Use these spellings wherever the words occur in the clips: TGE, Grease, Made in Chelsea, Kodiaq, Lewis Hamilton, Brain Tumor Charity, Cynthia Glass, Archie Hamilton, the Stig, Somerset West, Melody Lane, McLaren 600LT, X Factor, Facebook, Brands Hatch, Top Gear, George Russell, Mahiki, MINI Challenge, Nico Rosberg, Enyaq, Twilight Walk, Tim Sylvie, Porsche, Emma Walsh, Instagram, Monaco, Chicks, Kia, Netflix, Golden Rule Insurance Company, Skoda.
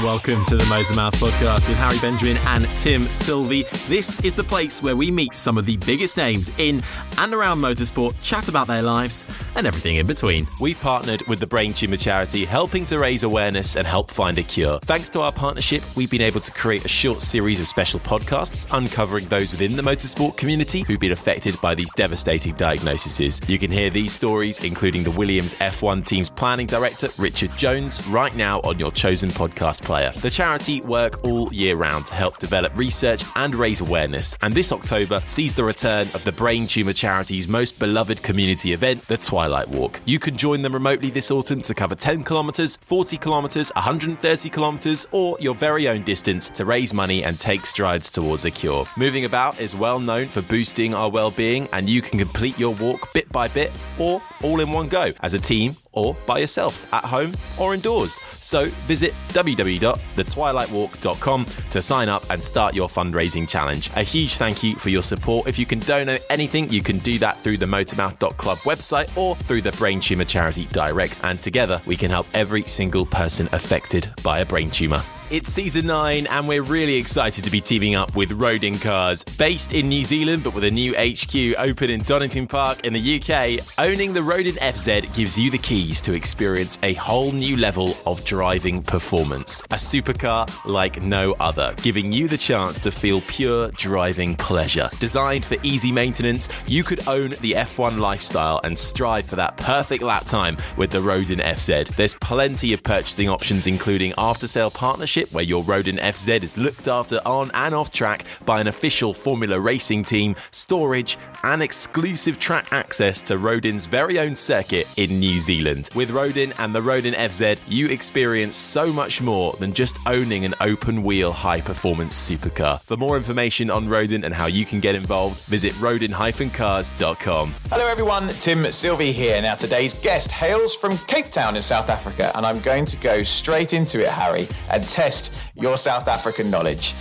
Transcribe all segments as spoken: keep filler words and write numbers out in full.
Welcome to the MotorMouth podcast with Harry Benjamin and Tim Sylvie. This is the place where we meet some of the biggest names in and around motorsport, chat about their lives and everything in between. We've partnered with the Brain Tumor Charity, helping to raise awareness and help find a cure. Thanks to our partnership, we've been able to create a short series of special podcasts uncovering those within the motorsport community who've been affected by these devastating diagnoses. You can hear these stories, including the Williams F one team's planning director, Richard Jones, right now on your chosen podcast player. The charity work all year round to help develop research and raise awareness, and this October sees the return of the Brain Tumor Charity's most beloved community event, the Twilight Walk. You can join them remotely this autumn to cover ten kilometres, forty kilometres, one hundred thirty kilometres, or your very own distance to raise money and take strides towards a cure. Moving About is well known for boosting our well-being, and you can complete your walk bit by bit or all in one go as a team or by yourself, at home or indoors. So visit w w w dot the twilight walk dot com to sign up and start your fundraising challenge. A huge thank you for your support. If you can donate anything, you can do that through the motormouth dot club website or through the Brain Tumor Charity Direct, and together we can help every single person affected by a brain tumour. It's season nine, and we're really excited to be teaming up with Rodin Cars, based in New Zealand but with a new H Q open in Donington Park in the U K. Owning the Rodin F Z gives you the keys to experience a whole new level of driving performance. A supercar like no other, giving you the chance to feel pure driving pleasure. Designed for easy maintenance, you could own the F one lifestyle and strive for that perfect lap time with the Rodin F Z. There's plenty of purchasing options, including after-sale partnerships, where your Rodin F Z is looked after on and off track by an official Formula Racing team, storage and exclusive track access to Rodin's very own circuit in New Zealand. With Rodin and the Rodin F Z, you experience so much more than just owning an open-wheel high-performance supercar. For more information on Rodin and how you can get involved, visit rodin dash cars dot com. Hello everyone, Tim Sylvie here. Now today's guest hails from Cape Town in South Africa, and I'm going to go straight into it, Harry, and tell test your South African knowledge.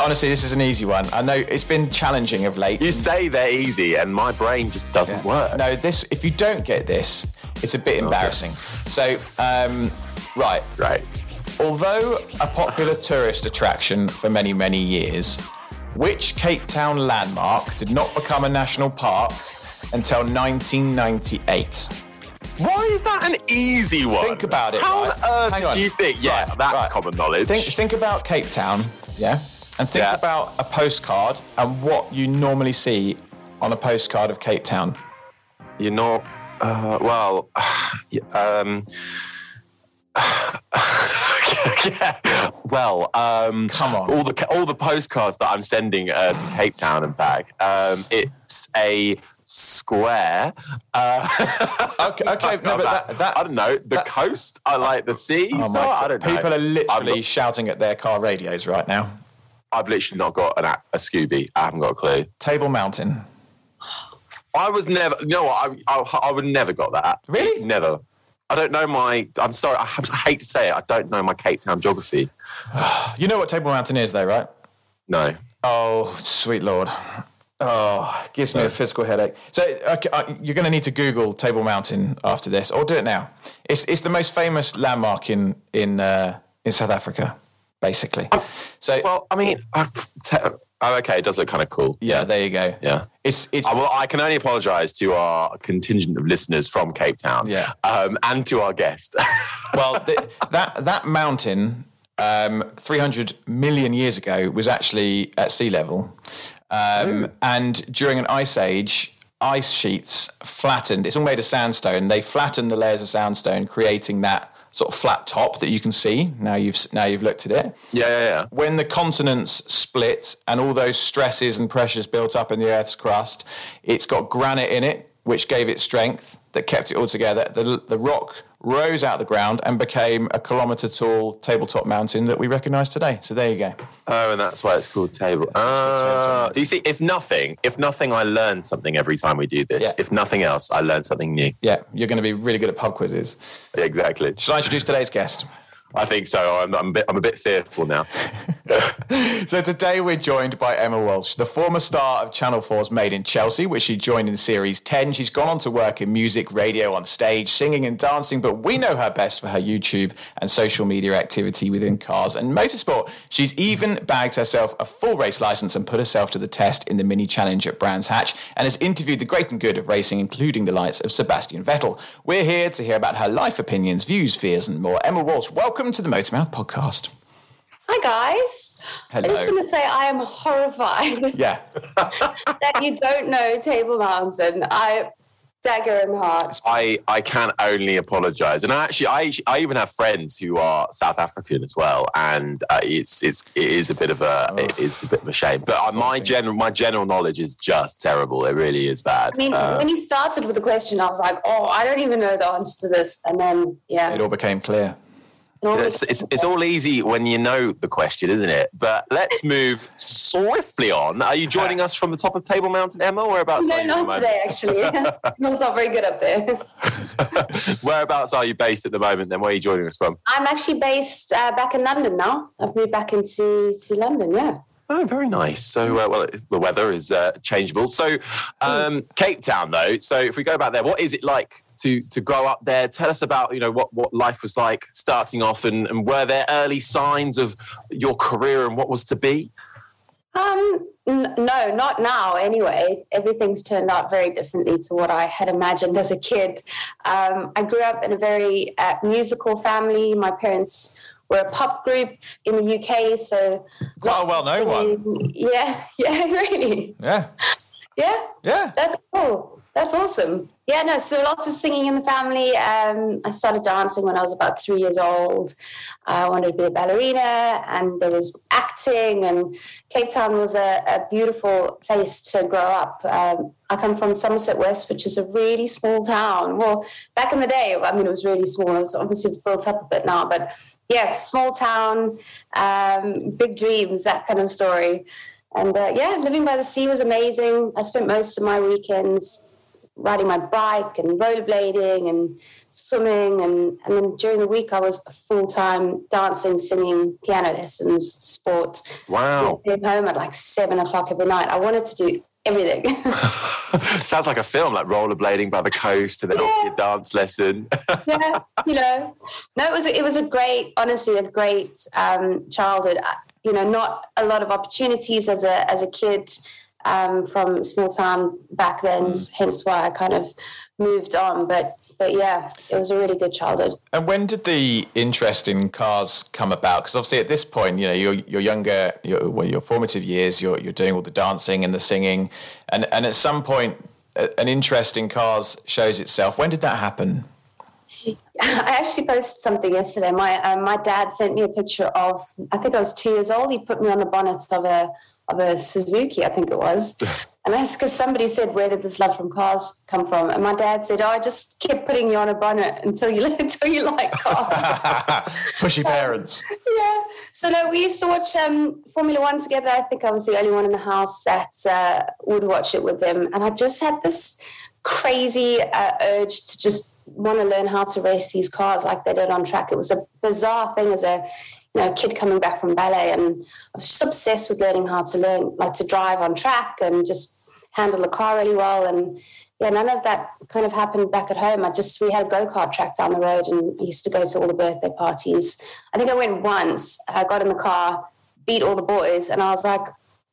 Honestly, this is an easy one. I know it's been challenging of late. You say they're easy and my brain just doesn't yeah. work. No, this, if you don't get this, it's a bit embarrassing. Okay. So, um, right. Right. Although a popular tourist attraction for many, many years, which Cape Town landmark did not become a national park until nineteen ninety-eight? Why is that an easy one? Think about it. How right? on earth Hang do on. you think? Yeah, right, that's right. common knowledge. Think, think about Cape Town, yeah? And think yeah. about a postcard and what you normally see on a postcard of Cape Town. you're not, uh, well, um, yeah. Well, um, come on. All the all the postcards that I'm sending uh, to Cape Town and back. Um, it's a square. Uh, okay, okay. No, but that, that, I don't know the that, coast. I like the sea. Oh so I don't know. People are literally not, shouting at their car radios right now. I've literally not got an, a Scooby. I haven't got a clue. Table Mountain. I was never. You know what? I I, I would never got that. Really? Never. I don't know my... I'm sorry, I hate to say it. I don't know my Cape Town geography. You know what Table Mountain is, though, right? No. Oh, sweet Lord. Oh, it gives me a physical headache. So okay, you're going to need to Google Table Mountain after this, or do it now. It's it's the most famous landmark in in uh, in South Africa, basically. Um, so well, I mean... Oh, okay, it does look kind of cool. Yeah, yeah, there you go. Yeah. It's it's. I, well, I can only apologise to our contingent of listeners from Cape Town. Yeah. Um, and to our guest. Well, the, that that mountain, um, three hundred million years ago, was actually at sea level. Um, and during an ice age, ice sheets flattened. It's all made of sandstone. They flattened the layers of sandstone, creating that sort of flat top that you can see now you've now you've looked at it. Yeah, yeah, yeah. When the continents split and all those stresses and pressures built up in the Earth's crust, it's got granite in it, which gave it strength, that kept it all together. The, the rock rose out of the ground and became a kilometre-tall tabletop mountain that we recognise today. So there you go. Oh, and that's why it's called Table... Ah, you see, if nothing, if nothing, I learn something every time we do this. Yeah. If nothing else, I learn something new. Yeah, you're going to be really good at pub quizzes. Exactly. Shall I introduce today's guest? I think so. I'm, I'm, a, bit, I'm a bit fearful now. So today we're joined by Emma Walsh, the former star of Channel four's Made in Chelsea, which she joined in Series ten. She's gone on to work in music, radio, on stage, singing and dancing, but we know her best for her YouTube and social media activity within cars and motorsport. She's even bagged herself a full race licence and put herself to the test in the Mini Challenge at Brands Hatch and has interviewed the great and good of racing, including the likes of Sebastian Vettel. We're here to hear about her life, opinions, views, fears and more. Emma Walsh, welcome. Welcome to the MotorMouth podcast. Hi, guys. Hello. I just want to say I am horrified. Yeah. That you don't know Table Mountain. I dagger in the heart. I, I can only apologise. And I actually, I I even have friends who are South African as well, and uh, it's it's it is a bit of a oh. it is a bit of a shame. But uh, my general my general knowledge is just terrible. It really is bad. I mean, um, when you started with the question, I was like, oh, I don't even know the answer to this, and then yeah, it all became clear. It's, it's, it's all easy when you know the question, isn't it? But let's move swiftly on. Are you joining us from the top of Table Mountain, Emma? Whereabouts no, are you? No, not today, actually. It's not very good up there. Whereabouts are you based at the moment, then? Where are you joining us from? I'm actually based uh, back in London now. I've moved back into to London, yeah. Oh, very nice. So, uh, well, the weather is uh, changeable. So, um, Cape Town, though. So, if we go back there, what is it like to to grow up there? Tell us about, you know, what, what life was like starting off, and, and were there early signs of your career and what was to be? Um, n- no, not now. Anyway, everything's turned out very differently to what I had imagined as a kid. Um, I grew up in a very uh, musical family. My parents were a pop group in the U K, so... Quite a well-known one. Yeah, yeah, really. Yeah. Yeah? Yeah. That's cool. That's awesome. Yeah, no, so lots of singing in the family. Um, I started dancing when I was about three years old. I wanted to be a ballerina, and there was acting, and Cape Town was a, a beautiful place to grow up. Um, I come from Somerset West, which is a really small town. Well, back in the day, I mean, it was really small. So obviously, it's built up a bit now, but... Yeah, small town, um, big dreams, that kind of story. And uh, yeah, living by the sea was amazing. I spent most of my weekends riding my bike and rollerblading and swimming. And, and then during the week, I was full-time dancing, singing, piano lessons, sports. Wow. I came home at like seven o'clock every night. I wanted to do everything. Sounds like a film, like rollerblading by the coast and then yeah. off your dance lesson. Yeah, you know. No, it was a, it was a great, honestly, a great um, childhood. You know, not a lot of opportunities as a as a kid um, from small town back then, mm. hence why I kind of moved on. But but yeah, it was a really good childhood. And when did the interest in cars come about? Because obviously at this point, you know, you're, you're younger, you're, well, your formative years, you're, you're doing all the dancing and the singing. And, and at some point, an interest in cars shows itself. When did that happen? I actually posted something yesterday. My uh, my dad sent me a picture of, I think I was two years old. He put me on the bonnet of a of a Suzuki, I think it was. And that's because somebody said, where did this love from cars come from? And my dad said, oh, I just kept putting you on a bonnet until you until you like cars. Pushy parents. Um, yeah. So, no, we used to watch um, Formula One together. I think I was the only one in the house that uh, would watch it with them. And I just had this crazy uh, urge to just want to learn how to race these cars like they did on track. It was a bizarre thing as a you know kid coming back from ballet, and I was just obsessed with learning how to learn like to drive on track and just handle the car really well. And yeah, none of that kind of happened back at home. I just we had a go-kart track down the road, and I used to go to all the birthday parties. I think I went once. I got in the car, beat all the boys, and I was like,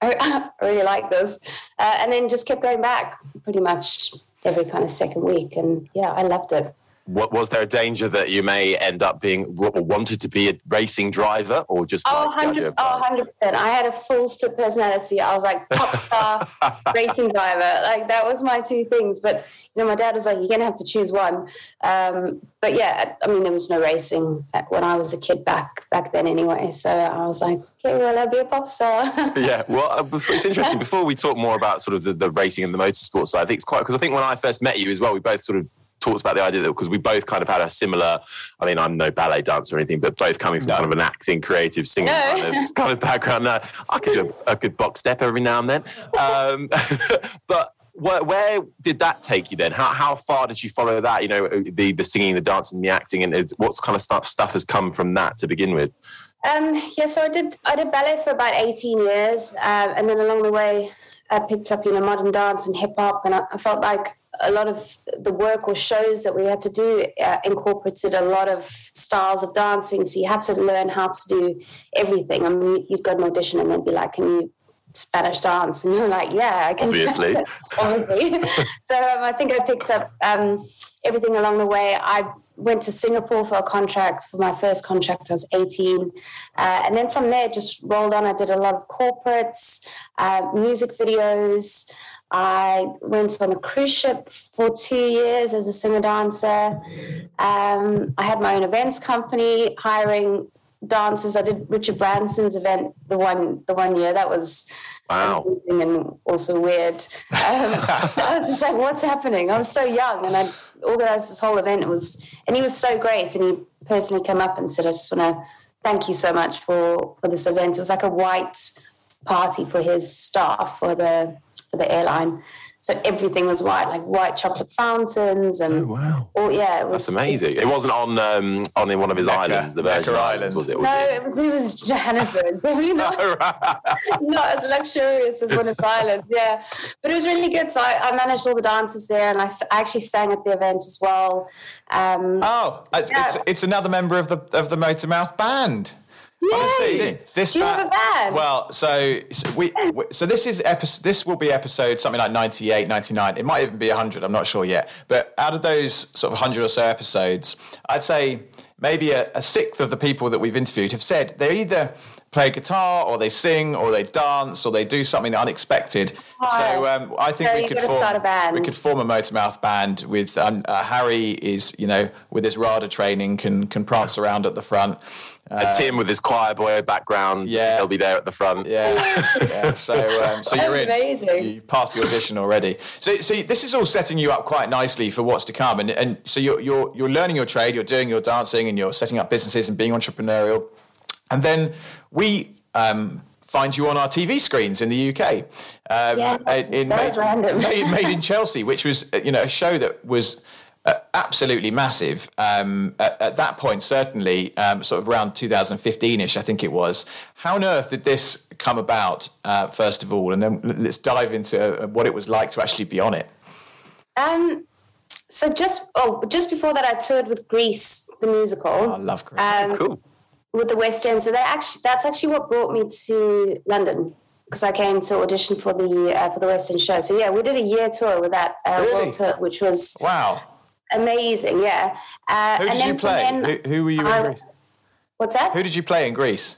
I really like this, uh, and then just kept going back pretty much every kind of second week. And yeah, I loved it. What, was there a danger that you may end up being, or wanted to be a racing driver, or just oh, like one hundred percent, oh, one hundred percent. I had a full split personality. I was like pop star, racing driver. Like that was my two things. But, you know, my dad was like, you're going to have to choose one. Um, but yeah, I mean, there was no racing when I was a kid back, back then anyway. So I was like, okay, well, I'll be a pop star. Yeah, well, it's interesting. Before we talk more about sort of the, the racing and the motorsport side, I think it's quite, because I think when I first met you as well, we both sort of talked about the idea that, because we both kind of had a similar, I mean, I'm no ballet dancer or anything, but both coming from no. kind of an acting, creative, singing no. kind, of, kind of background. Now, I could do a, a good box step every now and then. Um, but where, where did that take you then? How how far did you follow that? You know, the the singing, the dancing, the acting, and it's, what's kind of stuff stuff has come from that to begin with? Um, yeah, so I did I did ballet for about eighteen years, um, and then along the way, I picked up you know modern dance and hip hop, and I, I felt like a lot of the work or shows that we had to do uh, incorporated a lot of styles of dancing. So you had to learn how to do everything. I mean, you'd go to an audition and they'd be like, can you Spanish dance? And you're like, yeah, I can. Obviously. Obviously. So um, I think I picked up um, everything along the way. I went to Singapore for a contract, for my first contract. I was eighteen. Uh, and then from there, just rolled on. I did a lot of corporates, uh, music videos. I went on a cruise ship for two years as a singer-dancer. Um, I had my own events company, hiring dancers. I did Richard Branson's event the one the one year. That was wow, and also weird. Um, I was just like, what's happening? I was so young, and I organised this whole event. It was, and he was so great, and he personally came up and said, I just want to thank you so much for, for this event. It was like a white party for his staff, for the... the airline, so everything was white, like white chocolate fountains and oh, wow. oh yeah it was, that's amazing. It wasn't on um on in one of his Mecca, islands the Virgin Islands, was it? No, it was, it was Johannesburg, probably not, not as luxurious as one of the islands, yeah, but it was really good. So I, I managed all the dances there, and I, I actually sang at the event as well. Um oh it's, yeah. it's, it's another member of the of the MotorMouth band. Honestly, this do you ba- have a band? Well, so, so we, we so this is episode, this will be episode something like ninety-eight, ninety-nine. It might even be one hundred. I'm not sure yet. But out of those sort of one hundred or so episodes, I'd say maybe a, a sixth of the people that we've interviewed have said they either play guitar or they sing or they dance or they do something unexpected. Wow. So um, I think so we could form start a band. We could form a MotorMouth band with um, uh, Harry is you know with his RADA training can can prance around at the front. Uh, a Tim with his choir boy background, yeah, he'll be there at the front. Yeah, yeah. So, um, so you're in. Amazing. You've passed the audition already. So, so this is all setting you up quite nicely for what's to come. And and so you're you're you're learning your trade, you're doing your dancing, and you're setting up businesses and being entrepreneurial. And then we um, find you on our T V screens in the U K. Um, yeah, that in, was made, random. made, made in Chelsea, which was you know a show that was. Uh, absolutely massive um, at, at that point, certainly um, sort of around two thousand fifteen-ish, I think it was. How on earth did this come about, uh, first of all? And then let's dive into what it was like to actually be on it. Um, so just oh, just before that, I toured with Grease, the musical. Oh, I love Grease. Um, cool. With the West End. So that actually, that's actually what brought me to London, because I came to audition for the uh, for the West End show. So, yeah, we did a year tour with that uh, really? world tour, which was... Wow. Amazing, yeah. Uh, who did and then you play? Then, who, who were you in I, Greece? What's that? Who did you play in Greece?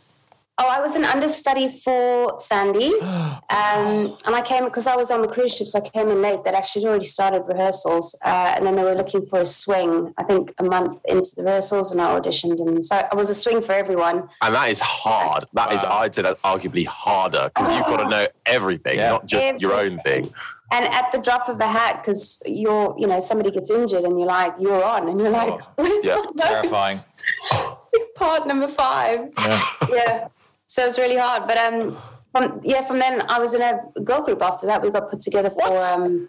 Oh, I was an understudy for Sandy. um, and I came, because I was on the cruise ships, I came in late. They'd actually already started rehearsals. Uh, and then they were looking for a swing, I think a month into the rehearsals, and I auditioned. And so I was a swing for everyone. And that is hard. That wow. is, I'd say that's arguably harder, because you've got to know everything, yeah. not just everything. your own thing. And at the drop of a hat, because you're, you know, somebody gets injured and you're like, you're on. And you're like, where's yeah. my terrifying. Part number five. Yeah. yeah. So it was really hard, but um, from, yeah, from then I was in a girl group. After that, we got put together for what? um,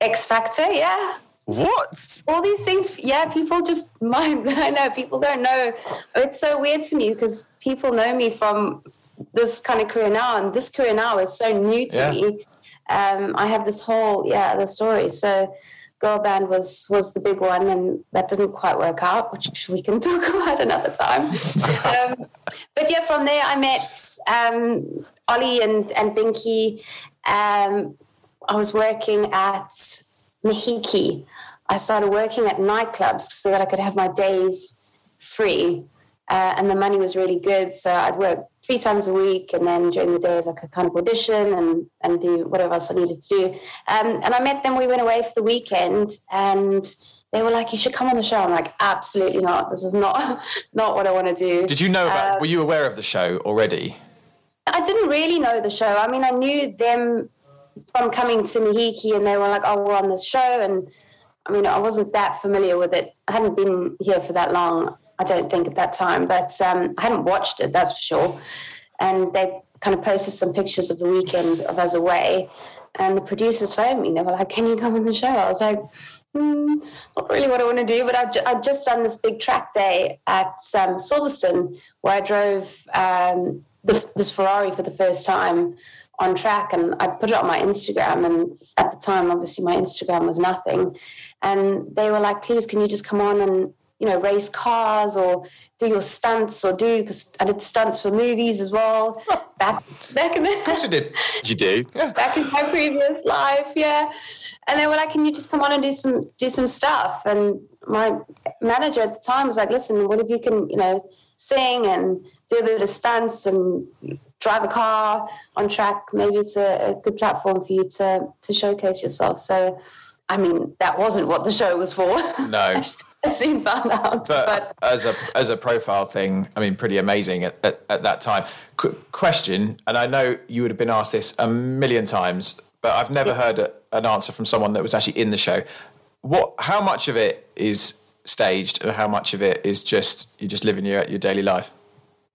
X Factor. Yeah. What? All these things. Yeah, people just mind. I know people don't know. It's so weird to me because people know me from this kind of career now, and this career now is so new to yeah. me. Um, I have this whole yeah other story. So girl band was was the big one, and that didn't quite work out, which we can talk about another time. um, But yeah, from there I met um, Ollie and, and Binky. Um, I was working at Mahiki. I started working at nightclubs so that I could have my days free. Uh, and the money was really good. So I'd work three times a week, and then during the days I could kind of audition and, and do whatever else I needed to do. Um, and I met them. We went away for the weekend, and they were like, you should come on the show. I'm like, absolutely not. This is not not what I want to do. Did you know about, um, were you aware of the show already? I didn't really know the show. I mean, I knew them from coming to Mahiki, and they were like, oh, we're on this show. And I mean, I wasn't that familiar with it. I hadn't been here for that long, I don't think, at that time. But um, I hadn't watched it, that's for sure. And they kind of posted some pictures of the weekend of us away. And the producers phoned me. They were like, can you come on the show? I was like, Mm, not really what I want to do, but I've, ju- I've just done this big track day at um, Silverstone, where I drove um, the, this Ferrari for the first time on track, and I put it on my Instagram, and at the time obviously my Instagram was nothing, and they were like, please can you just come on and, you know, race cars or do your stunts or do, because I did stunts for movies as well. Back back in the... Of course you did. You do. Yeah. Back in my previous life, yeah. And they were like, can you just come on and do some do some stuff? And my manager at the time was like, listen, what if you can, you know, sing and do a bit of stunts and drive a car on track? Maybe it's a, a good platform for you to, to showcase yourself. So, I mean, that wasn't what the show was for. No. I soon found out. But, but as a as a profile thing, I mean, pretty amazing at, at, at that time. Qu- question, and I know you would have been asked this a million times, but I've never heard a, an answer from someone that was actually in the show. What? How much of it is staged, and how much of it is just you're just living your your daily life?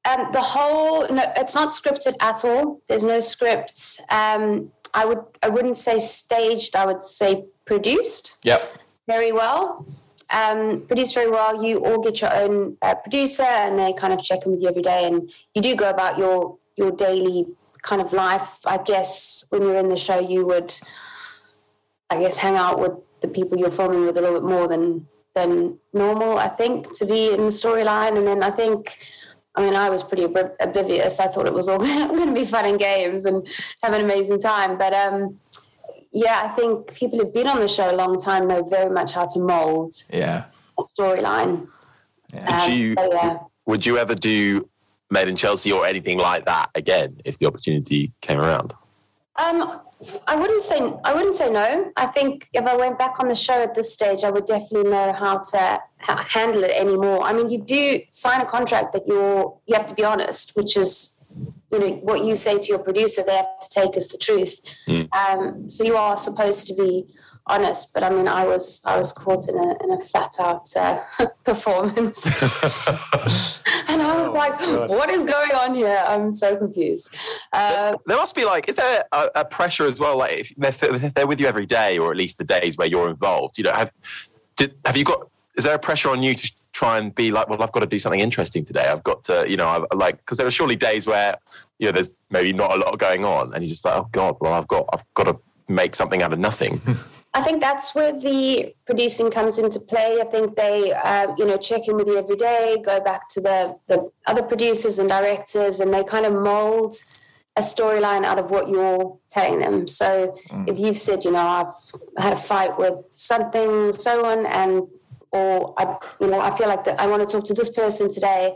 Um, the whole no, it's not scripted at all. There's no scripts. Um, I would I wouldn't say staged. I would say produced. Yep. Very well. Um, produced very well. You all get your own uh, producer, and they kind of check in with you every day, and you do go about your your daily kind of life. I guess when you're in the show, you would, I guess, hang out with the people you're filming with a little bit more than than normal, I think, to be in the storyline. And then I think, I mean, I was pretty ob- oblivious. I thought it was all going to be fun and games and have an amazing time. But um yeah, I think people who've been on the show a long time know very much how to mould yeah. a storyline. Yeah. Um, would you so, yeah. would you ever do Made in Chelsea or anything like that again if the opportunity came around? Um, I wouldn't say I wouldn't say no. I think if I went back on the show at this stage, I would definitely know how to ha- handle it anymore. I mean, you do sign a contract that you're you have to be honest, which is, you know, what you say to your producer, they have to take as the truth. Mm. Um, so you are supposed to be honest, but I mean, I was I was caught in a in a flat out uh, performance, and I was oh, like, God. What is going on here? I'm so confused. Uh, there, there must be like, is there a, a pressure as well? Like if they're, if they're with you every day, or at least the days where you're involved, you know, have did, have you got? Is there a pressure on you to try and be like, well, I've got to do something interesting today. I've got to, you know, I like, because there are surely days where, you know, there's maybe not a lot going on, and you're just like, oh God, well, I've got, I've got to make something out of nothing. I think that's where the producing comes into play. I think they, uh, you know, check in with you every day, go back to the, the other producers and directors, and they kind of mold a storyline out of what you're telling them. So mm. if you've said, you know, I've had a fight with something, so on, and or I, you know, I feel like that I want to talk to this person today.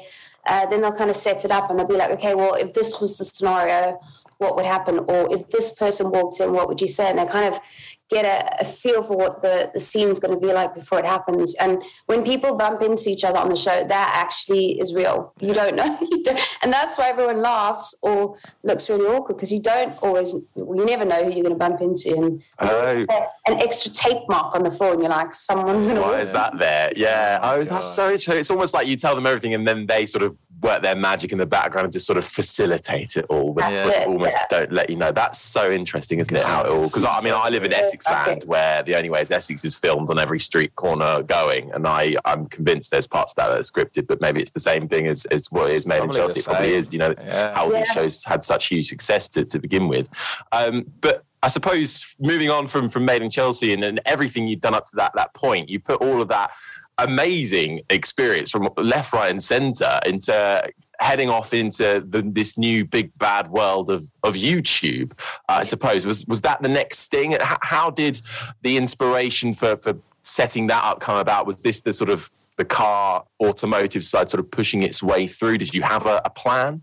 uh, then they'll kind of set it up and they'll be like, okay, well, if this was the scenario, what would happen? Or if this person walked in, what would you say? And they kind of get a, a feel for what the, the scene's going to be like before it happens. And when people bump into each other on the show, that actually is real. You don't know. You don't, and that's why everyone laughs or looks really awkward, because you don't always, you never know who you're going to bump into. And oh. An extra tape mark on the floor and you're like, someone's going to Why is that there? Yeah. Oh, oh that's so true. It's almost like you tell them everything and then they sort of work their magic in the background and just sort of facilitate it all. But yeah. almost yeah. don't let you know. That's so interesting, isn't it? How it all, because I mean, I live in Essex land, where the only way is Essex is filmed on every street corner going, and I, I'm convinced there's parts of that that are scripted, but maybe it's the same thing as, as what is made in Chelsea. It probably is, you know, it's yeah. how yeah. these shows had such huge success to, to begin with. Um, but I suppose moving on from, from Made in Chelsea and, and everything you've done up to that, that point, you put all of that amazing experience from left, right and centre into heading off into the, this new big bad world of, of YouTube, I suppose. Was was that the next thing? How, how did the inspiration for, for setting that up come about? Was this the sort of the car automotive side sort of pushing its way through? Did you have a, a plan?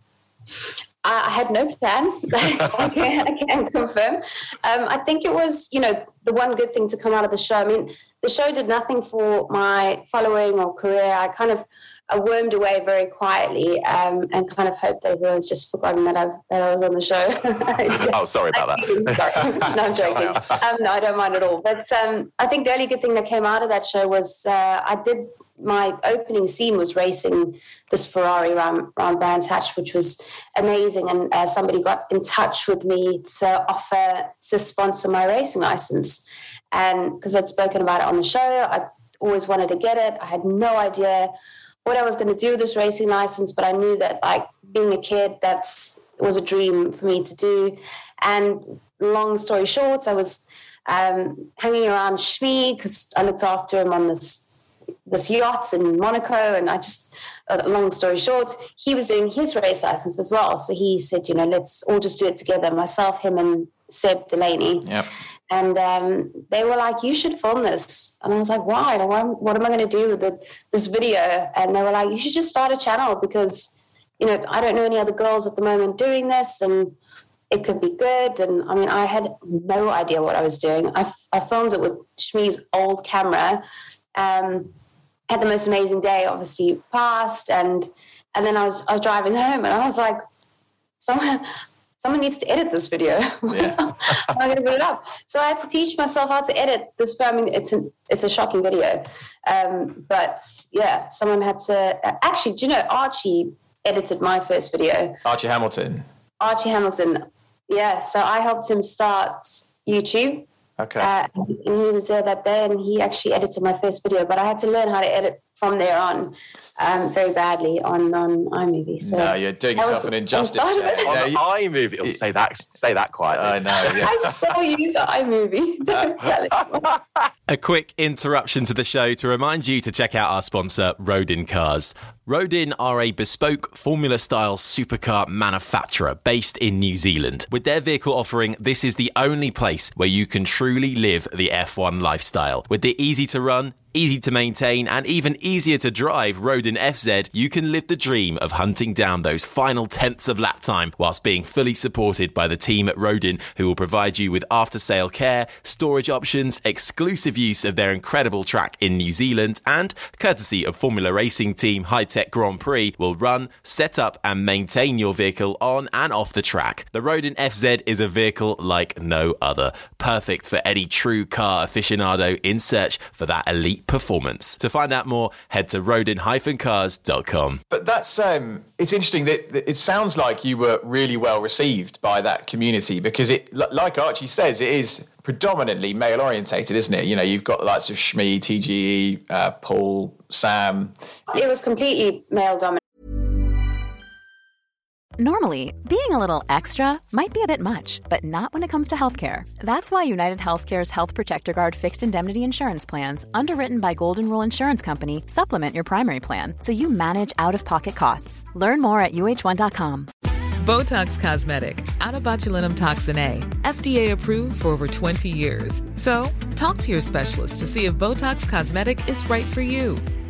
I had no plan. I, can, I can confirm. Um, I think it was, you know, the one good thing to come out of the show. I mean, the show did nothing for my following or career. I kind of I wormed away very quietly um, and kind of hoped that everyone's just forgotten that, I've, that I was on the show. yeah. Oh, sorry about that. Sorry. No, I'm joking. Um, no, I don't mind at all. But um, I think the only good thing that came out of that show was uh, I did my opening scene was racing this Ferrari round, round Brands Hatch, which was amazing. And uh, somebody got in touch with me to offer to sponsor my racing license. And because I'd spoken about it on the show, I always wanted to get it. I had no idea what I was going to do with this racing license, but I knew that, like, being a kid, that's was a dream for me to do. And long story short, I was um, hanging around Shmee because I looked after him on this this yacht in Monaco, and I just, uh, long story short, he was doing his race license as well. So he said, you know, let's all just do it together, myself, him, and Seb Delaney. Yep. And um, they were like, you should film this. And I was like, why? What am I going to do with the, this video? And they were like, you should just start a channel because, you know, I don't know any other girls at the moment doing this and it could be good. And I mean, I had no idea what I was doing. I, I filmed it with Shmee's old camera. Um, had the most amazing day, obviously passed. And and then I was, I was driving home and I was like, someone... Someone needs to edit this video. Yeah. I'm not going to put it up. So I had to teach myself how to edit this. I mean, it's a, it's a shocking video. Um, but, yeah, someone had to... Uh, actually, do you know, Archie edited my first video. Archie Hamilton. Archie Hamilton. Yeah, so I helped him start YouTube. Okay. Uh, and he was there that day, and he actually edited my first video. But I had to learn how to edit from there on, um, very badly on, on iMovie. So no, you're doing yourself was, an injustice. On iMovie, it'll say that say that quietly. I know. Yeah. I still use iMovie. Don't tell it. A quick interruption to the show to remind you to check out our sponsor, Rodin Cars. Rodin are a bespoke formula-style supercar manufacturer based in New Zealand. With their vehicle offering, this is the only place where you can truly live the F one lifestyle. With the easy-to-run, easy to maintain and even easier to drive Rodin F Z, you can live the dream of hunting down those final tenths of lap time whilst being fully supported by the team at Rodin, who will provide you with after-sale care, storage options, exclusive use of their incredible track in New Zealand, and, courtesy of Formula Racing Team High Tech Grand Prix, will run, set up and maintain your vehicle on and off the track. The Rodin F Z is a vehicle like no other, perfect for any true car aficionado in search for that elite performance. To find out more, head to rodin dash cars dot com. But that's um it's interesting that, that it sounds like you were really well received by that community, because it, like Archie says, it is predominantly male orientated, isn't it? You know, you've got the likes of Shmee, T G E, uh, Paul, Sam. It was completely male dominated. Normally, being a little extra might be a bit much, but not when it comes to healthcare. That's why United Healthcare's Health Protector Guard fixed indemnity insurance plans, underwritten by Golden Rule Insurance Company, supplement your primary plan so you manage out-of-pocket costs. Learn more at U H one dot com. Botox Cosmetic, out of botulinum toxin A, F D A approved for over twenty years. So, talk to your specialist to see if Botox Cosmetic is right for you.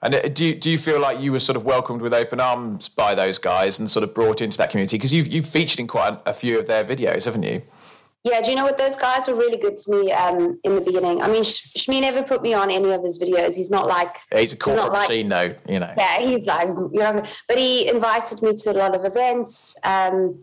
And do you, do you feel like you were sort of welcomed with open arms by those guys and sort of brought into that community? Because you've, you've featured in quite a, a few of their videos, haven't you? Yeah, do you know what? Those guys were really good to me um, in the beginning. I mean, Shmee never put me on any of his videos. He's not like... Yeah, he's a corporate machine, though, you know. Yeah, he's like... You're but he invited me to a lot of events, um,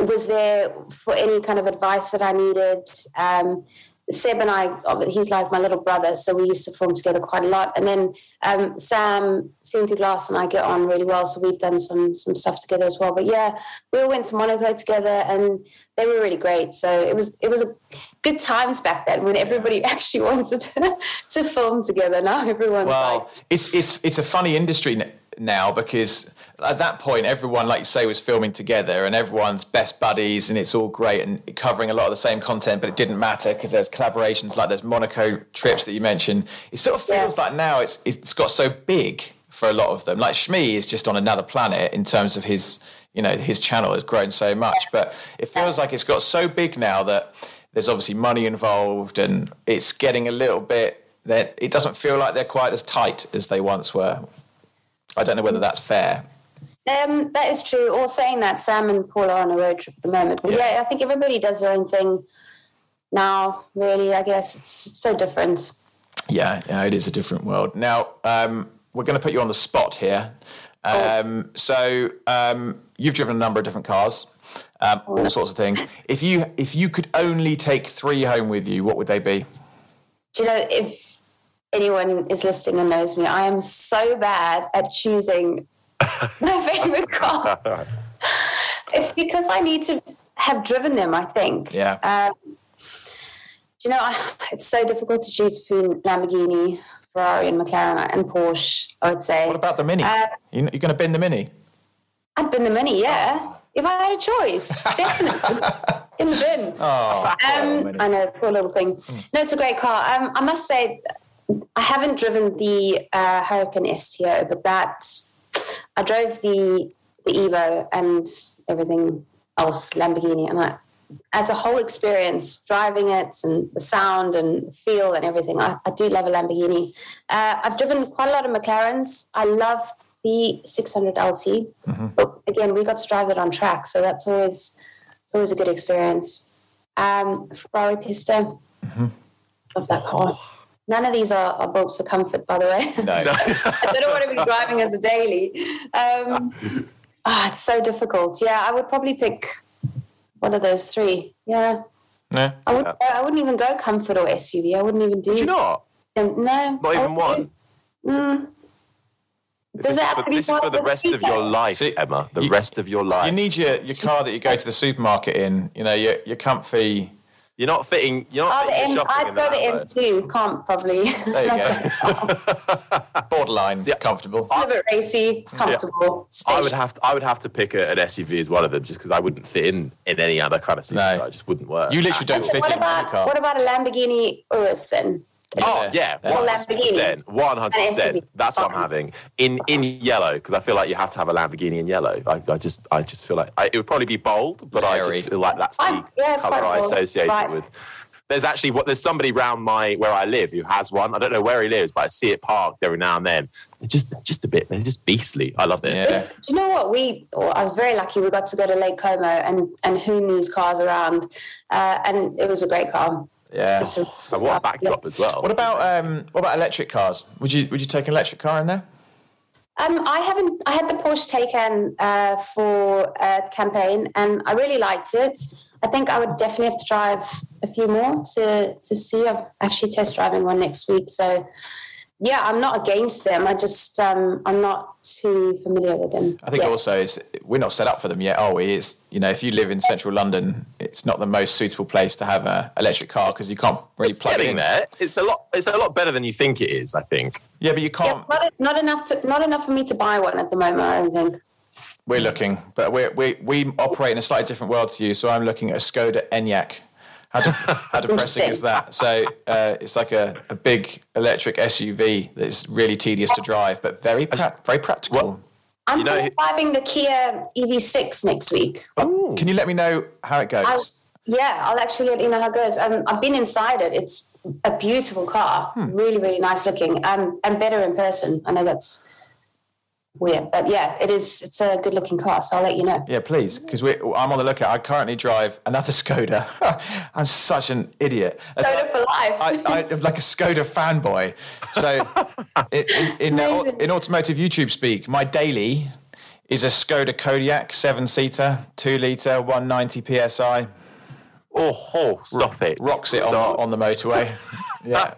was there for any kind of advice that I needed. Um Seb and I, he's like my little brother, so we used to film together quite a lot. And then um, Sam, Cynthia Glass and I get on really well, so we've done some some stuff together as well. But yeah, we all went to Monaco together, and they were really great. So it was it was a good times back then when everybody actually wanted to, to film together. Now everyone's well, like... it's it's it's a funny industry now because... At that point, everyone, like you say, was filming together and everyone's best buddies and it's all great and covering a lot of the same content, but it didn't matter because there's collaborations like those Monaco trips that you mentioned. It sort of feels yeah. like now it's it's got so big for a lot of them. Like Shmee is just on another planet in terms of his, you know, his channel has grown so much, but it feels like it's got so big now that there's obviously money involved and it's getting a little bit that it doesn't feel like they're quite as tight as they once were. I don't know whether that's fair. Um, that is true. All saying that, Sam and Paul are on a road trip at the moment. But yeah, yeah I think everybody does their own thing now, really, I guess. It's, it's so different. Yeah, yeah, it is a different world. Now, um, we're going to put you on the spot here. Um, oh. So um, you've driven a number of different cars, um, all sorts of things. If you if you could only take three home with you, what would they be? Do you know, if anyone is listening and knows me, I am so bad at choosing... my favorite car. It's because I need to have driven them, I think. Yeah. Um, do you know, I, it's so difficult to choose between Lamborghini, Ferrari, and McLaren and Porsche, I would say. What about the Mini? Um, You're going to bin the Mini? I'd bin the Mini, yeah. If I had a choice, definitely. In the bin. Oh, um, I know, poor little thing. Mm. No, it's a great car. Um, I must say, I haven't driven the uh, Hurricane S T O, but that's... I drove the the Evo and everything else, Lamborghini, and I, as a whole experience, driving it and the sound and feel and everything, I, I do love a Lamborghini. Uh, I've driven quite a lot of McLarens. I loved the six hundred L T, mm-hmm. but again, we got to drive it on track, so that's always it's always a good experience. Um, Ferrari Pista, mm-hmm. love that car. None of these are, are built for comfort, by the way. No. I don't want to be driving as a daily. Um, oh, it's so difficult. Yeah, I would probably pick one of those three. Yeah. No. I wouldn't, I wouldn't even go comfort or S U V. I wouldn't even do. Would you not? Um, no. Not even one? Mm. Does this it is for, this is for the rest of your life, so, Emma. The you, rest of your life. You need your, your car that you go to the supermarket in. You know, your, your comfy... You're not fitting. You're not oh, fitting M- your shopping. I'd go the M two. Can't probably. There you go. Borderline. Yeah. Comfortable. It's a little bit racy. Comfortable. Yeah. I would have. To, I would have to pick a, an S U V as one of them, just because I wouldn't fit in in any other kind of supercar. No. It just wouldn't work. You literally don't fit in any car. What about a Lamborghini Urus then? Oh yeah, one hundred percent, one hundred percent. That's what I'm having in in yellow because I feel like you have to have a Lamborghini in yellow. I, I just I just feel like I, it would probably be bold, but Larry. I just feel like that's the yeah, colour I associate it right. with. There's actually what there's somebody round my where I live who has one. I don't know where he lives, but I see it parked every now and then. They're just they're just a bit they're just beastly. I love it. Yeah. Do you know what we? Well, I was very lucky. We got to go to Lake Como and and hoon these cars around, uh, and it was a great car. Yeah, and what a backdrop as well. What about um, what about electric cars? Would you would you take an electric car in there? Um, I haven't. I had the Porsche Taycan uh, for a campaign, and I really liked it. I think I would definitely have to drive a few more to to see. I'm actually test driving one next week, so. Yeah, I'm not against them. I just, um, I'm not too familiar with them. I think yet. also it's, we're not set up for them yet, are we? It's, you know, if you live in central London, it's not the most suitable place to have an electric car because you can't really it's plug it in there. It's a lot. It's a lot better than you think it is, I think. Yeah, but you can't. Yeah, not, not enough. To, not enough for me to buy one at the moment, I don't think. We're looking, but we we we operate in a slightly different world to you. So I'm looking at a Skoda Enyaq. How, de- how depressing is that? So uh, it's like a, a big electric S U V that's really tedious to drive, but very pra- very practical. Well, I'm you know, subscribing the Kia E V six next week. Ooh. Can you let me know how it goes? I, yeah, I'll actually let you know how it goes. Um, I've been inside it. It's a beautiful car, hmm. really, really nice looking, um, and better in person. I know that's weird, but yeah, it is. It's a good-looking car, so I'll let you know. Yeah, please, because I'm on the lookout. I currently drive another Skoda. I'm such an idiot. Skoda like, for life. I, I'm like a Skoda fanboy. So, it, in in, uh, in automotive YouTube speak, my daily is a Skoda Kodiaq, seven-seater, two-liter, one ninety P S I. Oh, oh stop it! Rocks it on, on the motorway. Yeah.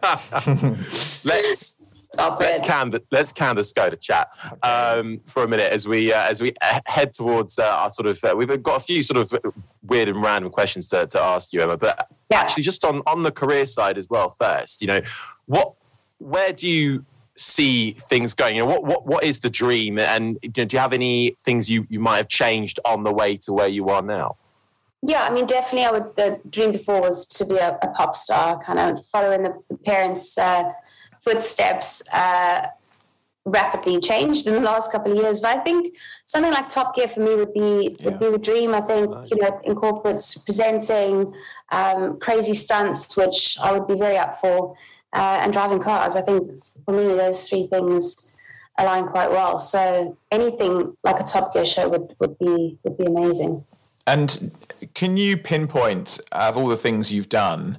Let's. Stop let's it. can the, let's can the Skoda chat um, for a minute as we uh, as we head towards uh, our sort of uh, we've got a few sort of weird and random questions to, to ask you, Emma. But yeah. actually, just on, on the career side as well. First, you know, what where do you see things going? You know, what what, what is the dream, and you know, do you have any things you, you might have changed on the way to where you are now? Yeah, I mean, definitely, I would. The dream before was to be a, a pop star, kind of following the, the parents. Uh, footsteps uh, rapidly changed in the last couple of years. But I think something like Top Gear for me would be yeah. would be the dream. I think, nice. You know, it incorporates presenting, um, crazy stunts, which I would be very up for, uh, and driving cars. I think for me, those three things align quite well. So anything like a Top Gear show would, would be would be amazing. And can you pinpoint, out of all the things you've done,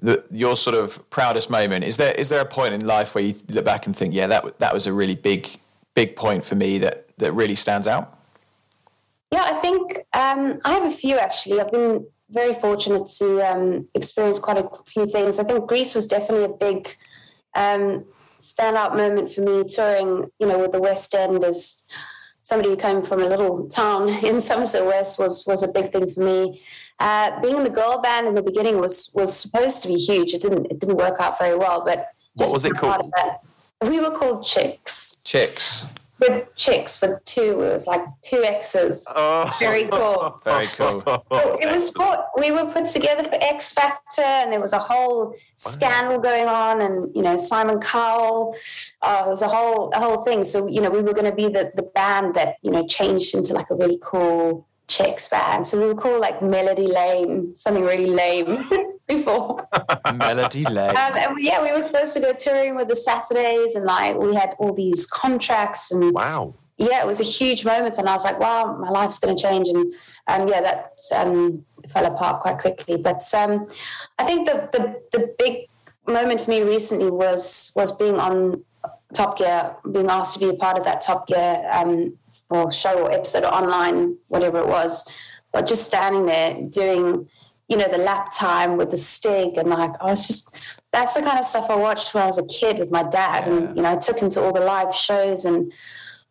The, your sort of proudest moment? Is there is there a point in life where you look back and think, yeah, that that was a really big big point for me that that really stands out? Yeah, I think um, I have a few actually. I've been very fortunate to um, experience quite a few things. I think Greece was definitely a big um, standout moment for me. Touring, you know, with the West End as somebody who came from a little town in Somerset West was was a big thing for me. Uh, being in the girl band in the beginning was was supposed to be huge. It didn't it didn't work out very well. But what was it called? We were called Chicks. Chicks. With Chicks with two. It was like two X's. Oh. Very cool. Very cool. So it was put, we were put together for X Factor, and there was a whole wow. scandal going on, and you know Simon Cowell. Uh, it was a whole a whole thing. So you know we were going to be the the band that you know changed into like a really cool Chicks band. So we would call like Melody Lane, something really lame before. Melody Lane. Um, and yeah, we were supposed to go touring with the Saturdays, and like we had all these contracts and wow. Yeah, it was a huge moment, and I was like, wow, my life's going to change, and um, yeah, that um, fell apart quite quickly. But um, I think the, the the big moment for me recently was was being on Top Gear, being asked to be a part of that Top Gear. Um, or show or episode or online, whatever it was, but just standing there doing, you know, the lap time with the Stig, and like, I was just, that's the kind of stuff I watched when I was a kid with my dad, yeah. and, you know, I took him to all the live shows, and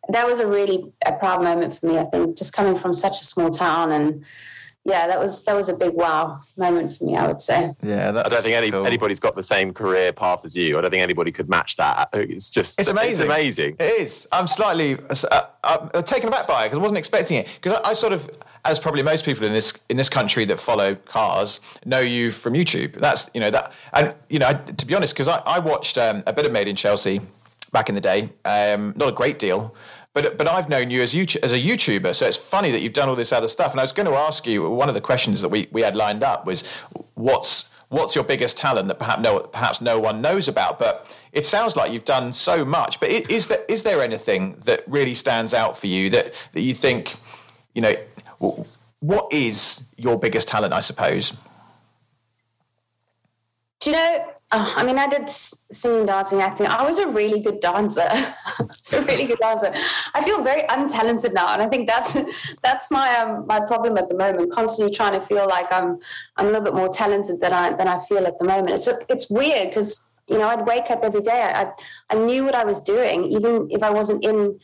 that was a really a proud moment for me, I think, just coming from such a small town, and yeah, that was that was a big wow moment for me, I would say. Yeah, that's I don't think any, cool. anybody's got the same career path as you. I don't think anybody could match that. It's just it's amazing. It's amazing. It is. I'm slightly uh, I'm taken aback by it because I wasn't expecting it. Because I, I sort of, as probably most people in this in this country that follow cars, know you from YouTube. That's you know that, and you know I, to be honest, because I I watched um, a bit of Made in Chelsea back in the day. Um, not a great deal. But but I've known you as you, as a YouTuber, so it's funny that you've done all this other stuff. And I was going to ask you, one of the questions that we, we had lined up was, what's what's your biggest talent that perhaps no perhaps no one knows about? But it sounds like you've done so much. But is there is there anything that really stands out for you that, that you think, you know, what is your biggest talent, I suppose? Do you know... Oh, I mean, I did singing, dancing, acting. I was a really good dancer. I was a really good dancer. I feel very untalented now, and I think that's that's my um, my problem at the moment. Constantly trying to feel like I'm I'm a little bit more talented than I than I feel at the moment. It's it's weird because you know I'd wake up every day. I I, I knew what I was doing, even if I wasn't in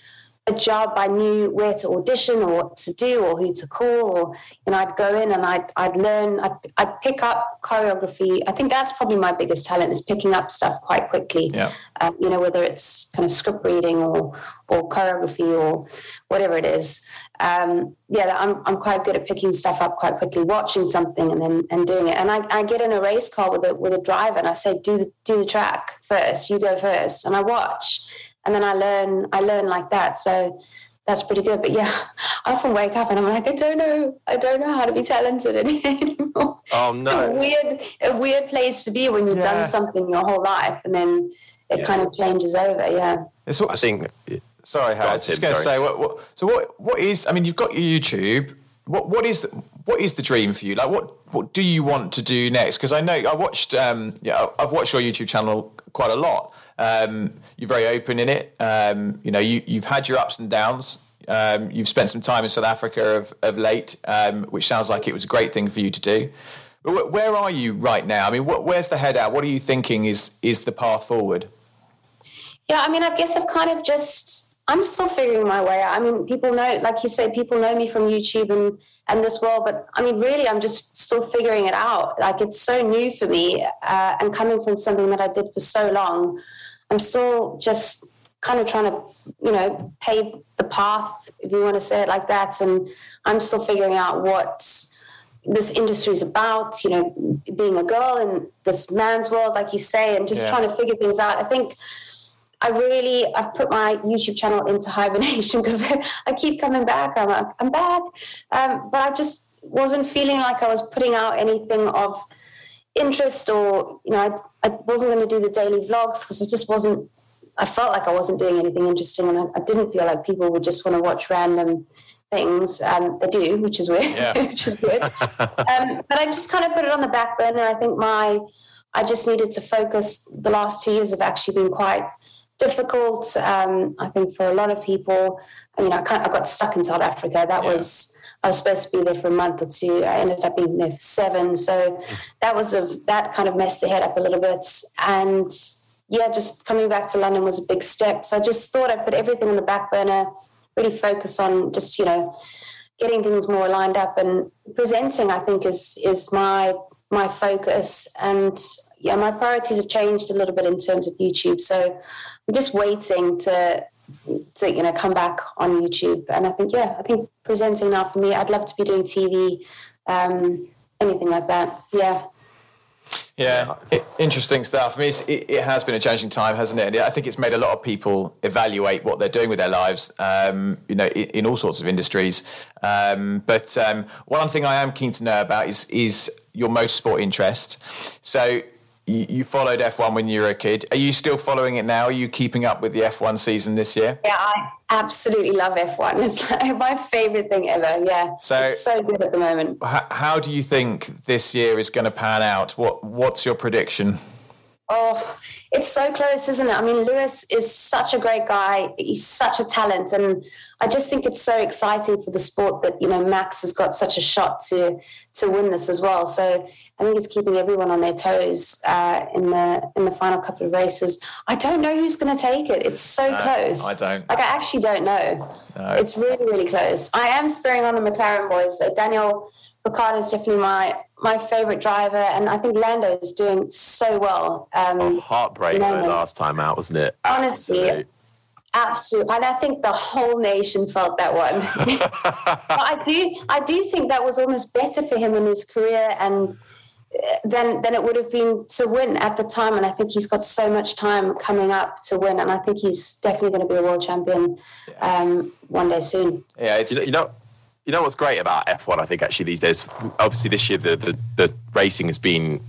a job, I knew where to audition or what to do or who to call, or, you know, I'd go in and I'd, I'd learn, I'd, I'd pick up choreography. I think that's probably my biggest talent, is picking up stuff quite quickly, yeah. um, you know, whether it's kind of script reading or or choreography or whatever it is. Um, yeah, I'm I'm quite good at picking stuff up quite quickly, watching something and then and doing it. And I, I get in a race car with a with a driver and I say, do the do the track first, you go first, and I watch. And then I learn, I learn like that. So that's pretty good. But yeah, I often wake up and I'm like, I don't know, I don't know how to be talented anymore. Oh no. It's a weird, a weird place to be when you've yeah. done something your whole life and then it yeah. kind of changes over. Yeah. It's what I think. Sorry, Howard. I was just going to say, what, what, so what, what is, I mean, you've got your YouTube. What, what is, what is the dream for you? Like, what, what do you want to do next? Because I know I watched, um, yeah, I've watched your YouTube channel quite a lot. Um, you're very open in it. Um, you know, you, you've had your ups and downs. Um, you've spent some time in South Africa of, of late, um, which sounds like it was a great thing for you to do. But where are you right now? I mean, what, where's the head at? What are you thinking is is the path forward? Yeah, I mean, I guess I've kind of just, I'm still figuring my way out. I mean, people know, like you say, people know me from YouTube and, and this world, but I mean, really, I'm just still figuring it out. Like, it's so new for me, uh, and coming from something that I did for so long, I'm still just kind of trying to, you know, pave the path, if you want to say it like that. And I'm still figuring out what this industry is about, you know, being a girl in this man's world, like you say, and just yeah. trying to figure things out. I think... I really, I've put my YouTube channel into hibernation because I keep coming back. I'm like, I'm back. Um, but I just wasn't feeling like I was putting out anything of interest, or, you know, I, I wasn't going to do the daily vlogs because I just wasn't, I felt like I wasn't doing anything interesting, and I, I didn't feel like people would just want to watch random things. Um, they do, which is weird, yeah. which is weird. um, but I just kind of put it on the back burner. I think my, I just needed to focus. The last two years have actually been quite difficult, um, I think, for a lot of people. I mean, I, kind of, I got stuck in South Africa. That yeah. was, I was supposed to be there for a month or two. I ended up being there for seven. So that was a, that kind of messed the head up a little bit. And yeah, just coming back to London was a big step. So I just thought I'd put everything on the back burner, really focus on just, you know, getting things more lined up, and presenting, I think, is, is my, my focus. And yeah, my priorities have changed a little bit in terms of YouTube. So I'm just waiting to, to, you know, come back on YouTube. And I think, yeah, I think presenting now for me, I'd love to be doing T V, um, anything like that. Yeah. Yeah. It, interesting stuff. I mean, it's, it, it has been a changing time, hasn't it? And I think it's made a lot of people evaluate what they're doing with their lives, um, you know, in, in all sorts of industries. Um, but um, one thing I am keen to know about is, is your motorsport interest. So, you followed F one when you were a kid. Are you still following it now? Are you keeping up with the F one season this year? Yeah, I absolutely love F one. It's like my favourite thing ever, yeah. So, it's so good at the moment. How do you think this year is going to pan out? What What's your prediction? Oh, it's so close, isn't it? I mean, Lewis is such a great guy. He's such a talent. And I just think it's so exciting for the sport that, you know, Max has got such a shot to to win this as well. So I think it's keeping everyone on their toes uh, in the in the final couple of races. I don't know who's going to take it. It's so no, close. I don't. Like, I actually don't know. No. It's really, really close. I am spurring on the McLaren boys, though. Daniel Ricciardo is definitely my... my favourite driver, and I think Lando is doing so well. Um, oh, heartbreak though, last time out, wasn't it? Honestly, absolute. absolute. And I think the whole nation felt that one. But I do, I do think that was almost better for him in his career, and than than it would have been to win at the time. And I think he's got so much time coming up to win, and I think he's definitely going to be a world champion um, one day soon. Yeah, it's, you know. You know what's great about F one, I think, actually, these days? Obviously, this year, the, the, the racing has been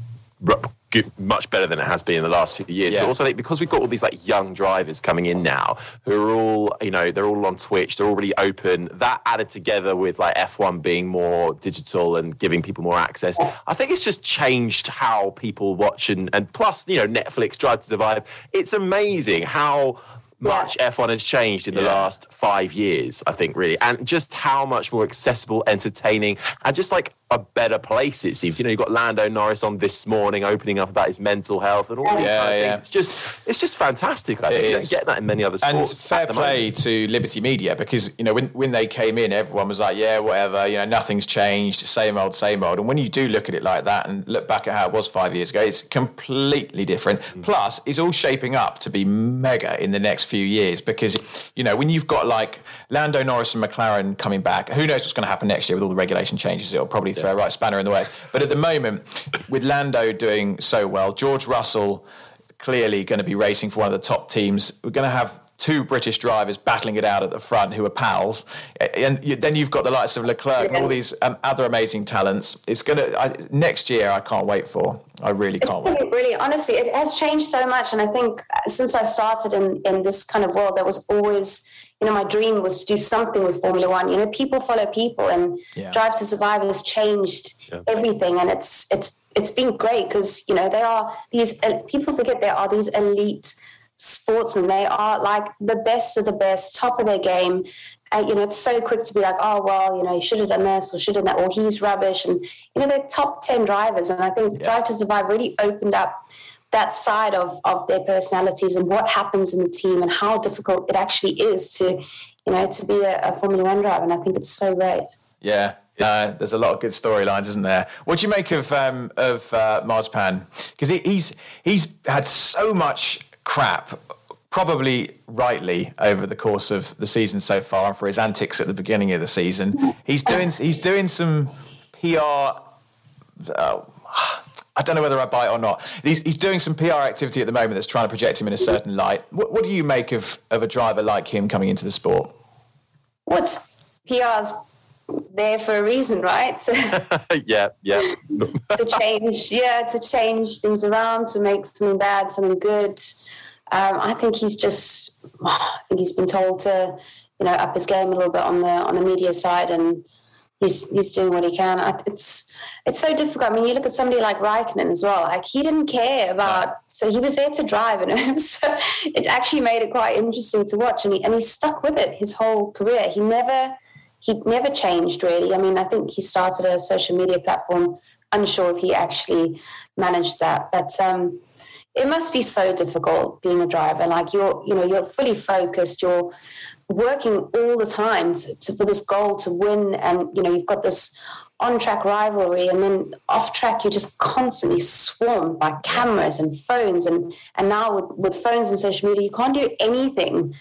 much better than it has been in the last few years. Yeah. But also, I think because we've got all these, like, young drivers coming in now who are all, you know, they're all on Twitch, they're all really open. That added together with, like, F one being more digital and giving people more access, I think it's just changed how people watch. And, and plus, you know, Netflix, Drive to Survive. It's amazing how... much yeah. F one has changed in the yeah. last five years, I think, really. And just how much more accessible, entertaining, and just like a better place it seems. You know, you've got Lando Norris on this morning opening up about his mental health and all yeah, these kind of yeah. things. It's just, it's just fantastic. I think you don't get that in many other sports. And fair play moment. to Liberty Media, because, you know, when, when they came in, everyone was like, yeah, whatever, you know, nothing's changed, same old, same old. And when you do look at it like that and look back at how it was five years ago, it's completely different. Mm. Plus, it's all shaping up to be mega in the next few years because, you know, when you've got like Lando Norris and McLaren coming back, who knows what's going to happen next year with all the regulation changes. It'll probably throw a right spanner in the works. But at the moment, with Lando doing so well, George Russell clearly going to be racing for one of the top teams. We're going to have two British drivers battling it out at the front who are pals. And then you've got the likes of Leclerc yeah. and all these um, other amazing talents. It's going to... Next year, I can't wait for. I really it's can't wait. Really, honestly, it has changed so much. And I think since I started in, in this kind of world, there was always... You know, my dream was to do something with Formula One. You know, people follow people, and yeah. Drive to Survive has changed yeah. everything, and it's it's it's been great because you know there are these people forget there are these elite sportsmen. They are like the best of the best, top of their game. And, you know, it's so quick to be like, oh well, you know, you should have done this or should have done that, or he's rubbish. And you know, they're top ten drivers, and I think yeah. Drive to Survive really opened up that side of, of their personalities and what happens in the team and how difficult it actually is to, you know, to be a, a Formula One driver. And I think it's so great. Yeah. Uh, there's a lot of good storylines, isn't there? What do you make of, um, of, uh, Marzpan? Cause he, he's, he's had so much crap, probably rightly, over the course of the season so far. And for his antics at the beginning of the season, he's doing, he's doing some P R, uh, I don't know whether I buy it or not. He's, he's doing some P R activity at the moment that's trying to project him in a certain light. What, what do you make of, of a driver like him coming into the sport? What's P R's there for a reason, right? yeah, yeah. to change, yeah, to change things around, to make something bad, something good. Um, I think he's just, I think he's been told to, you know, up his game a little bit on the on the media side and. He's he's doing what he can. It's it's so difficult. I mean, you look at somebody like Raikkonen as well. Like he didn't care about. So he was there to drive, and it, was, so it actually made it quite interesting to watch. And he and he stuck with it his whole career. He never he never changed really. I mean, I think he started a social media platform. Unsure if he actually managed that, but um, it must be so difficult being a driver. Like you're you know you're fully focused. You're working all the time to, to, for this goal to win, and you know you've got this on-track rivalry, and then off-track you're just constantly swarmed by cameras and phones, and and now with, with phones and social media, you can't do anything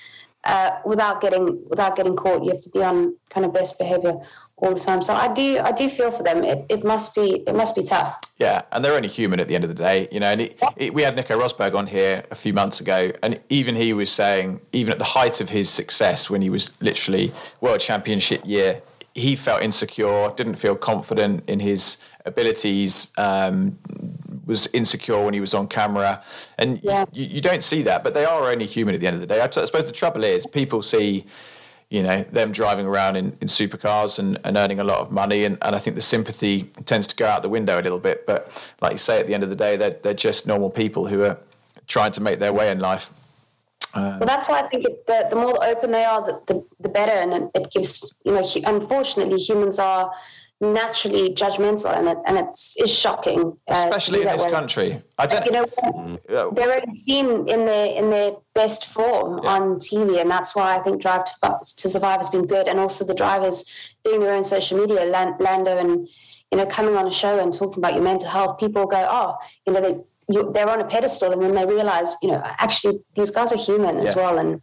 uh, without getting without getting caught. You have to be on kind of best behaviour all the time. So I do I do feel for them. It it must be it must be tough. Yeah, and they're only human at the end of the day, you know. And it, it, we had Nico Rosberg on here a few months ago, and even he was saying, even at the height of his success, when he was literally World Championship year, he felt insecure, didn't feel confident in his abilities. Um, was insecure when he was on camera, and yeah. you, you don't see that. But they are only human at the end of the day. I, t- I suppose the trouble is people see. You know, them driving around in, in supercars and, and earning a lot of money. And, and I think the sympathy tends to go out the window a little bit. But like you say, at the end of the day, they're, they're just normal people who are trying to make their way in life. Uh, well, that's why I think it, the, the more open they are, the, the, the better. And it gives, you know, unfortunately, humans are naturally judgmental, and it, and it's, it's shocking. Uh, Especially in this way. Country. I don't... You know, they're only seen in their, in their best form yeah. on T V, and that's why I think Drive to Survive has been good, and also the drivers doing their own social media, Lando and, you know, coming on a show and talking about your mental health, people go, oh, you know, they, you, they're on a pedestal, and then they realise, you know, actually these guys are human yeah. as well, and,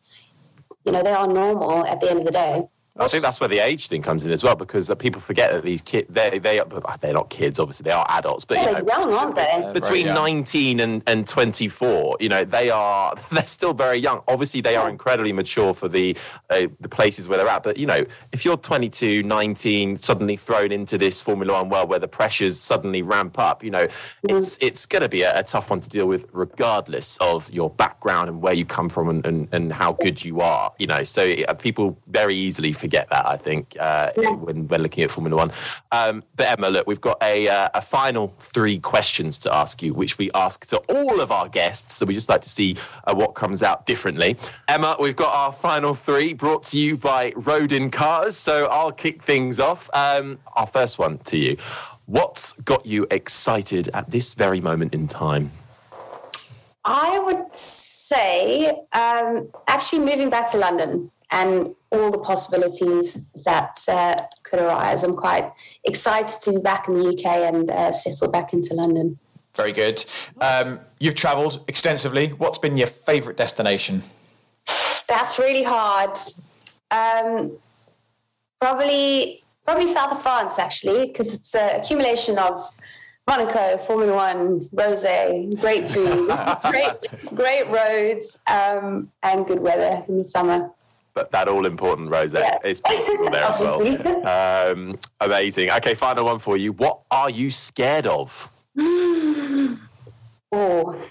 you know, they are normal at the end of the day. I think that's where the age thing comes in as well, because people forget that these kids, they, they, they're not kids, obviously, they are adults. But, they're you know, young, aren't they? Between nineteen and, and twenty-four, you know, they are, they're still very young. Obviously, they are incredibly mature for the uh, the places where they're at. But, you know, if you're twenty-two, nineteen, suddenly thrown into this Formula One world where the pressures suddenly ramp up, you know, mm. it's it's going to be a, a tough one to deal with, regardless of your background and where you come from and, and, and how good you are, you know. So uh, people very easily forget forget that, I think, uh, yeah. when, when looking at Formula One. Um, but Emma, look, we've got a, uh, a final three questions to ask you, which we ask to all of our guests. So we just like to see uh, what comes out differently. Emma, we've got our final three brought to you by Rodin Cars. So I'll kick things off. Um, our first one to you. What's got you excited at this very moment in time? I would say um, actually moving back to London and all the possibilities that uh, could arise. I'm quite excited to be back in the U K and uh, settle back into London. Very good. Um, you've travelled extensively. What's been your favourite destination? That's really hard. Um, probably... Probably south of France, actually, because it's an accumulation of Monaco, Formula One, rosé, great food, great, great roads, um, and good weather in the summer. But that all-important rosé yeah. is beautiful there as well. Um, amazing. Okay, final one for you. What are you scared of? oh, um,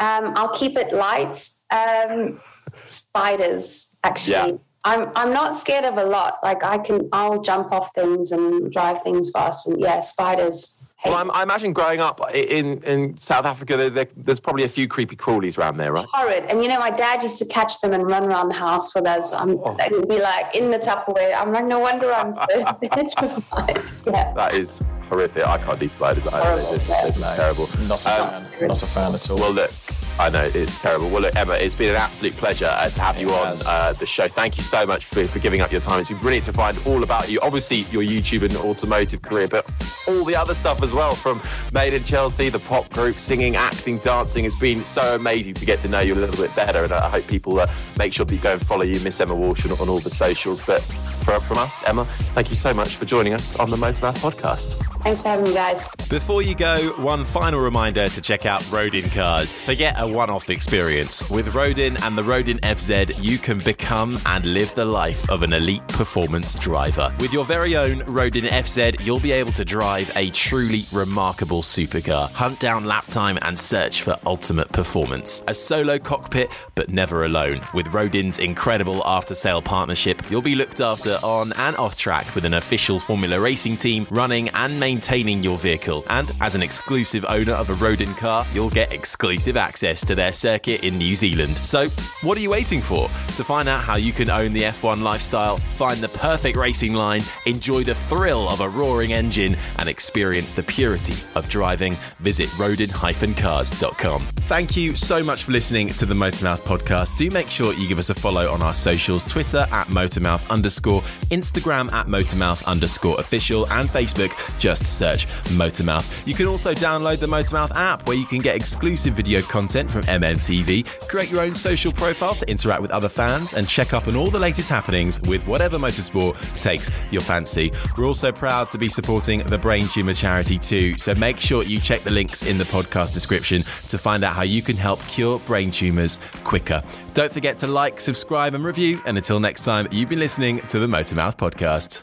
I'll keep it light. Um, spiders, actually. Yeah. I'm I'm not scared of a lot. Like I can, I'll jump off things and drive things fast. And yeah, spiders. Hate well, I'm, I imagine growing up in, in South Africa, there, there, there's probably a few creepy crawlies around there, right? Horrid. And you know, my dad used to catch them and run around the house with us. I'm, oh. It would be like in the Tupperware. I'm like, no wonder I'm so petrified. Yeah. That is horrific. I can't do spiders. Horrible, they're just, they're just no. terrible. Not a um, fan. Not a fan at all. Well, look. I know, it's terrible. Well, look, Emma, it's been an absolute pleasure uh, to have you on uh, the show. Thank you so much for, for giving up your time. It's been brilliant to find all about you. Obviously, your YouTube and automotive career, but all the other stuff as well, from Made in Chelsea, the pop group, singing, acting, dancing. It's been so amazing to get to know you a little bit better, and I hope people uh, make sure that you go and follow you, Miss Emma Walsh, on, on all the socials. But for, from us, Emma, thank you so much for joining us on the MotorMouth podcast. Thanks for having me, guys. Before you go, one final reminder to check out Rodin Cars. Forget a one-off experience. With Rodin and the Rodin F Z, you can become and live the life of an elite performance driver. With your very own Rodin F Z, you'll be able to drive a truly remarkable supercar, hunt down lap time and search for ultimate performance. A solo cockpit, but never alone. With Rodin's incredible after-sale partnership, you'll be looked after on and off track with an official Formula Racing team running and maintaining your vehicle. And as an exclusive owner of a Rodin car, you'll get exclusive access to their circuit in New Zealand. So what are you waiting for? To find out how you can own the F one lifestyle, find the perfect racing line, enjoy the thrill of a roaring engine, and experience the purity of driving, visit rodin dash cars dot com. Thank you so much for listening to the MotorMouth podcast. Do make sure you give us a follow on our socials, Twitter at MotorMouth underscore, Instagram at MotorMouth underscore official, and Facebook, just search MotorMouth. You can also download the MotorMouth app, where you can get exclusive video content from M M T V, create your own social profile to interact with other fans, and check up on all the latest happenings with whatever motorsport takes your fancy. We're also proud to be supporting the Brain Tumor Charity too, so make sure you check the links in the podcast description to find out how you can help cure brain tumours quicker. Don't forget to like, subscribe and review, and until next time, you've been listening to the MotorMouth podcast.